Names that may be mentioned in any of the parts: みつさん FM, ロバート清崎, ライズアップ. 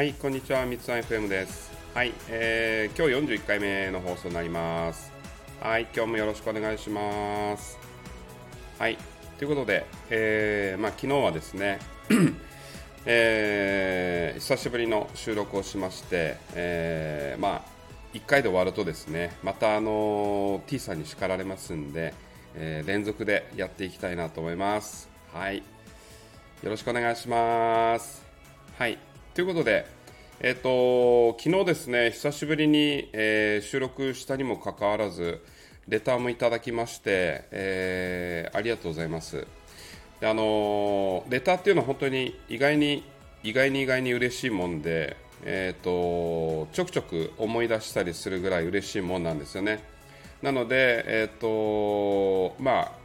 はい、こんにちは、みつさん FM です。はい、今日41回目の放送になります。はい、今日もよろしくお願いします。はい、ということで、昨日はですね、久しぶりの収録をしまして、1回で終わるとですね、またT さんに叱られますんで、連続でやっていきたいなと思います。はい、よろしくお願いします。はい。ということで、昨日ですね、久しぶりに、収録したにもかかわらずレターもいただきまして、ありがとうございます。でレターっていうのは本当に意外に嬉しいもんで、ちょくちょく思い出したりするぐらい嬉しいもんなんですよね。なので、一個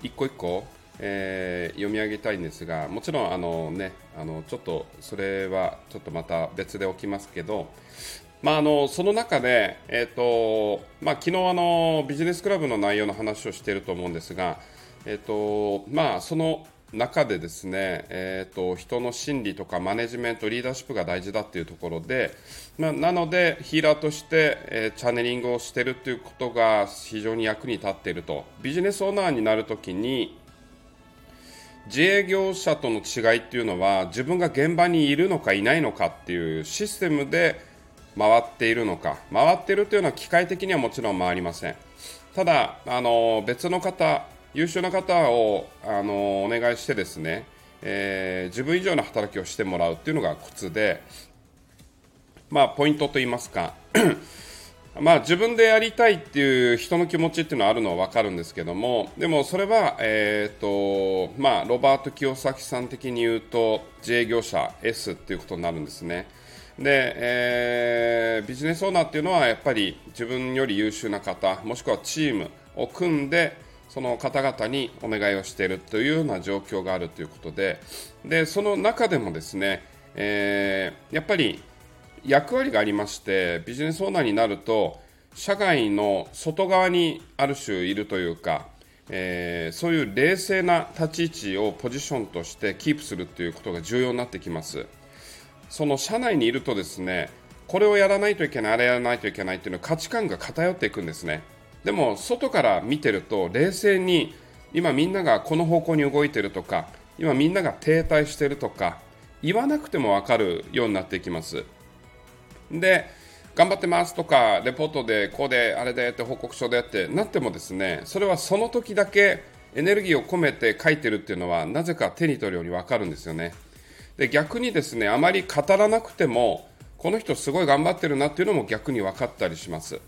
一個読み上げたいんですが、もちろんちょっとそれはちょっとまた別で起きますけど、その中で、昨日ビジネスクラブの内容の話をしていると思うんですが、その中でですね、人の心理とかマネジメント、リーダーシップが大事だっていうところで、なのでヒーラーとして、チャネリングをしているということが非常に役に立っていると。ビジネスオーナーになるときに自営業者との違いっていうのは、自分が現場にいるのかいないのかっていうシステムで回っているのか、回っているというのは機械的にはもちろん回りません。ただ別の方、優秀な方をお願いしてですね、自分以上の働きをしてもらうっていうのがコツで、ポイントといいますか自分でやりたいっていう人の気持ちっていうのはあるのは分かるんですけども、でもそれは、ロバート清崎さん的に言うと自営業者 S っていうことになるんですね。で、ビジネスオーナーっていうのはやっぱり自分より優秀な方、もしくはチームを組んでその方々にお願いをしているというような状況があるということで、その中でもですね、やっぱり役割がありまして、ビジネスオーナーになると社外の外側にある種いるというか、そういう冷静な立ち位置をポジションとしてキープするということが重要になってきます。その社内にいるとですね、これをやらないといけない、あれやらないといけないというの価値観が偏っていくんですね。でも外から見てると冷静に、今みんながこの方向に動いてるとか、今みんなが停滞してるとか言わなくても分かるようになっていきます。で、頑張ってますとか、レポートでこうであれでって報告書でってなってもですね、それはその時だけエネルギーを込めて書いてるっていうのはなぜか手に取るように分かるんですよね。で、逆にですね、あまり語らなくてもこの人すごい頑張ってるなっていうのも逆に分かったりします。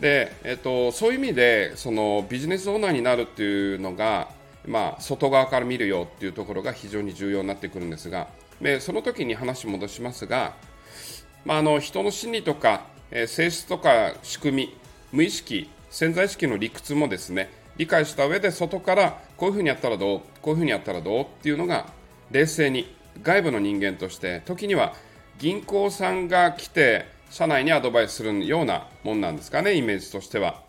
で、そういう意味でそのビジネスオーナーになるっていうのが、外側から見るよっていうところが非常に重要になってくるんですが、その時に話戻しますが、人の心理とか、性質とか仕組み、無意識、潜在意識の理屈もですね、理解した上で外からこういうふうにやったらどう、こういうふうにやったらどうっていうのが冷静に外部の人間として、時には銀行さんが来て社内にアドバイスするようなもんなんですかね、イメージとしては。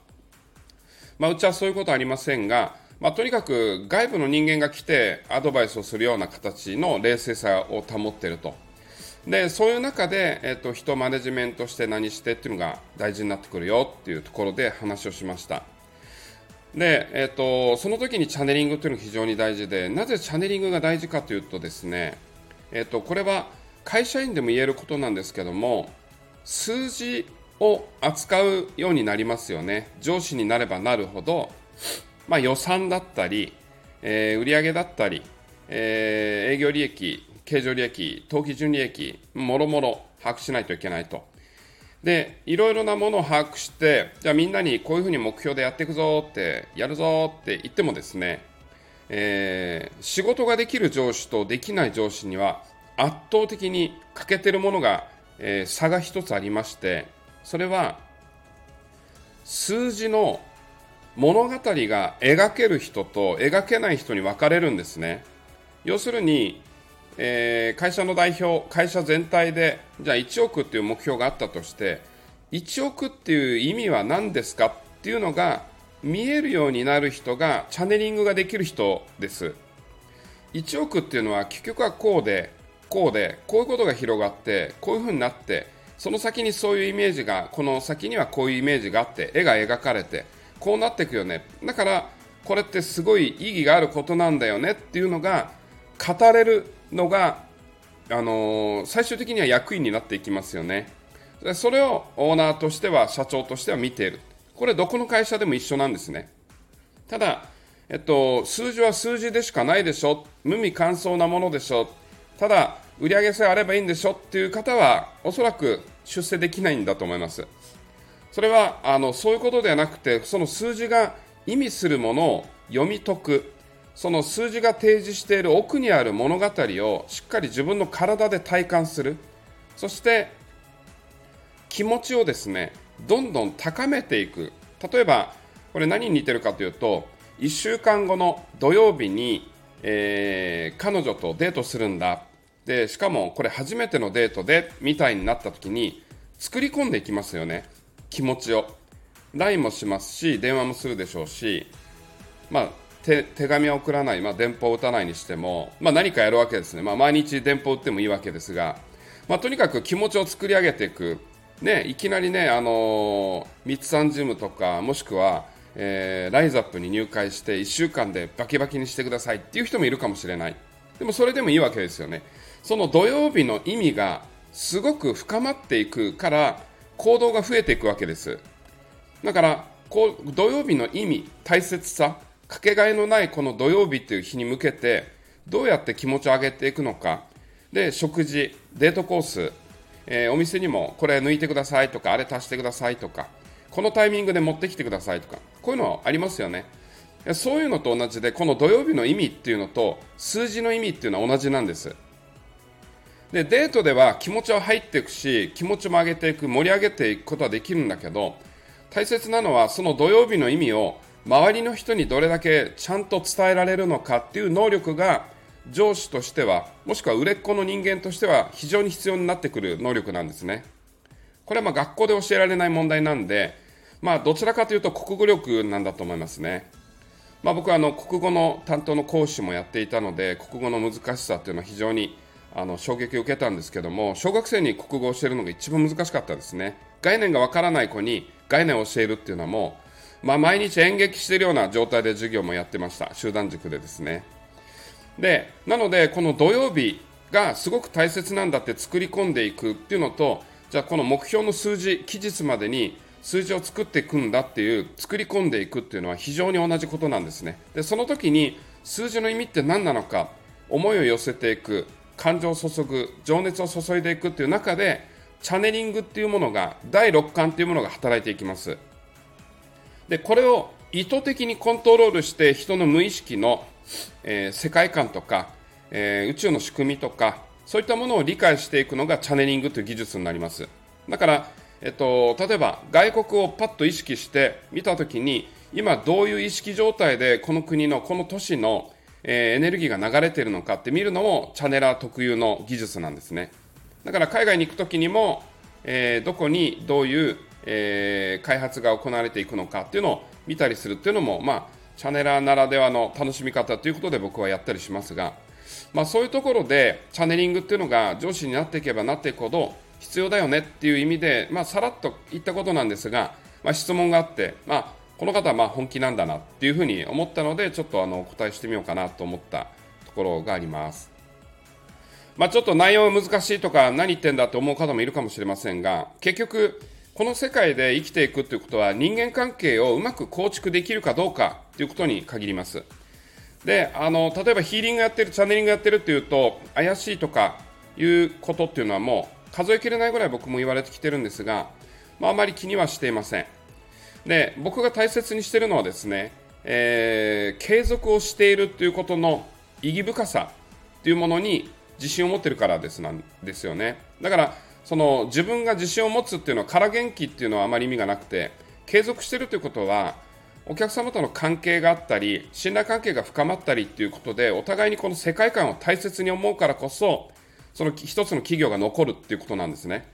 うちはそういうことはありませんが、とにかく外部の人間が来てアドバイスをするような形の冷静さを保っていると。で、そういう中で、人マネジメントして何してっていうのが大事になってくるよっていうところで話をしました。で、その時にチャネリングというのが非常に大事で、なぜチャネリングが大事かというとですね、これは会社員でも言えることなんですけども、数字を扱うようになりますよね。上司になればなるほど、予算だったり、売上だったり、営業利益、経常利益、当期純利益、もろもろ把握しないといけないと。で、いろいろなものを把握して、じゃあみんなにこういうふうに目標でやっていくぞって、やるぞって言ってもですね、仕事ができる上司とできない上司には圧倒的に欠けてるものが、差が一つありまして、それは数字の物語が描ける人と描けない人に分かれるんですね。要するに会社の代表、会社全体でじゃあ1億っていう目標があったとして、1億っていう意味は何ですかっていうのが見えるようになる人がチャネリングができる人です。1億っていうのは結局はこうで、こうで、こういうことが広がってこういう風になって、その先にそういうイメージが、この先にはこういうイメージがあって、絵が描かれてこうなっていくよね、だからこれってすごい意義があることなんだよねっていうのが語れるのが、最終的には役員になっていきますよね。それをオーナーとしては、社長としては見ている。これどこの会社でも一緒なんですね。ただ、数字は数字でしかないでしょ、無味乾燥なものでしょ、ただ売上さえあればいいんでしょっていう方はおそらく出世できないんだと思います。それはそういうことではなくて、その数字が意味するものを読み解く、その数字が提示している奥にある物語をしっかり自分の体で体感する、そして気持ちをですね、どんどん高めていく。例えばこれ何に似てるかというと、1週間後の土曜日に、彼女とデートするんだ、でしかもこれ初めてのデートでみたいになった時に作り込んでいきますよね、気持ちを。 LINE もしますし、電話もするでしょうし、手紙は送らない、電報を打たないにしても、何かやるわけですね。毎日電報打ってもいいわけですが、とにかく気持ちを作り上げていく、ね、いきなりね、ミッツさんジムとか、もしくは、ライズアップに入会して1週間でバキバキにしてくださいっていう人もいるかもしれない。でもそれでもいいわけですよね。その土曜日の意味がすごく深まっていくから、行動が増えていくわけです。だからこう土曜日の意味、大切さ、かけがえのないこの土曜日という日に向けてどうやって気持ちを上げていくのか。で、食事、デートコース、お店にもこれ抜いてくださいとか、あれ足してくださいとか、このタイミングで持ってきてくださいとか、こういうのありますよね。そういうのと同じで、この土曜日の意味っていうのと数字の意味っていうのは同じなんです。で、デートでは気持ちは入っていくし、気持ちも上げていく、盛り上げていくことはできるんだけど、大切なのはその土曜日の意味を周りの人にどれだけちゃんと伝えられるのかっていう能力が、上司としては、もしくは売れっ子の人間としては非常に必要になってくる能力なんですね。これは学校で教えられない問題なんで、どちらかというと国語力なんだと思いますね。僕は国語の担当の講師もやっていたので、国語の難しさっていうのは非常に衝撃を受けたんですけども、小学生に国語を教えるのが一番難しかったですね。概念がわからない子に概念を教えるっていうのはもう、毎日演劇しているような状態で授業もやってました、集団塾でですね。で、なのでこの土曜日がすごく大切なんだって作り込んでいくっていうのと、じゃあこの目標の数字、期日までに数字を作っていくんだっていう、作り込んでいくっていうのは非常に同じことなんですね。で、その時に数字の意味って何なのか、思いを寄せていく、感情を注ぐ、情熱を注いでいくっていう中で、チャネリングっていうものが、第六感っていうものが働いていきます。で、これを意図的にコントロールして、人の無意識の、世界観とか、宇宙の仕組みとか、そういったものを理解していくのがチャネリングという技術になります。だから、例えば外国をパッと意識して見たときに、今どういう意識状態でこの国のこの都市のエネルギーが流れているのかって見るのもチャネラー特有の技術なんですね。だから海外に行くときにも、どこにどういう、開発が行われていくのかっていうのを見たりするっていうのも、チャネラーならではの楽しみ方ということで僕はやったりしますが、そういうところでチャネリングっていうのが上司になっていけばなっていくほど必要だよねっていう意味で、さらっと言ったことなんですが、質問があって、この方は本気なんだなっていうふうに思ったので、ちょっとお答えしてみようかなと思ったところがあります。ちょっと内容が難しいとか、何言ってんだと思う方もいるかもしれませんが、結局この世界で生きていくということは、人間関係をうまく構築できるかどうかということに限ります。で、例えばヒーリングやってる、チャネリングやってるっていうと怪しいとかいうことっていうのはもう数えきれないぐらい僕も言われてきてるんですが、あまり気にはしていません。で、僕が大切にしているのはですね、継続をしているということの意義深さというものに自信を持っているからなんですよね。だからその自分が自信を持つっていうのは、から元気っていうのはあまり意味がなくて、継続しているということはお客様との関係があったり、信頼関係が深まったりということで、お互いにこの世界観を大切に思うからこそ、その一つの企業が残るっていうことなんですね。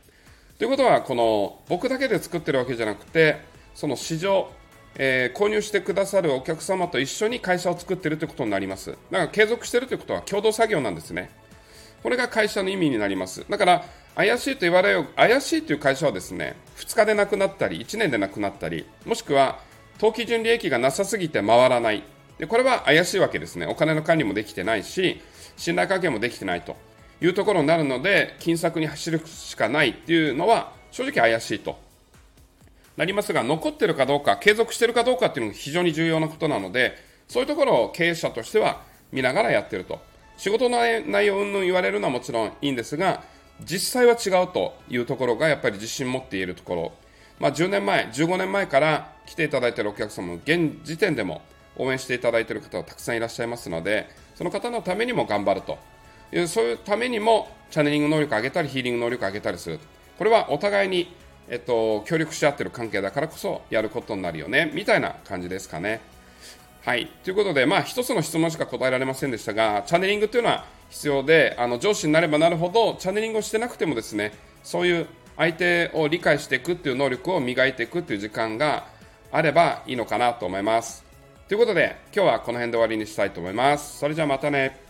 ということは、この僕だけで作ってるわけじゃなくて、その市場、購入してくださるお客様と一緒に会社を作っているということになります。だから継続しているということは共同作業なんですね。これが会社の意味になります。だから怪しいと言われよう、怪しいという会社はですね、2日でなくなったり1年でなくなったり、もしくは当期純利益がなさすぎて回らない、でこれは怪しいわけですね。お金の管理もできてないし、信頼関係もできてないというところになるので、金策に走るしかないっていうのは正直怪しいとなりますが、残ってるかどうか、継続してるかどうかっていうのが非常に重要なことなので、そういうところを経営者としては見ながらやってると。仕事の内容云々言われるのはもちろんいいんですが、実際は違うというところがやっぱり自信持って言えるところ、10年前、15年前から来ていただいているお客様も現時点でも応援していただいている方はたくさんいらっしゃいますので、その方のためにも頑張るという、そういうためにもチャネリング能力を上げたりヒーリング能力を上げたりする、これはお互いに、協力し合っている関係だからこそやることになるよねみたいな感じですかね。はい、ということで、一つの質問しか答えられませんでしたが、チャネリングというのは必要で、上司になればなるほどチャネリングをしてなくてもですね、そういう相手を理解していくという能力を磨いていくという時間があればいいのかなと思います。ということで今日はこの辺で終わりにしたいと思います。それじゃあまたね。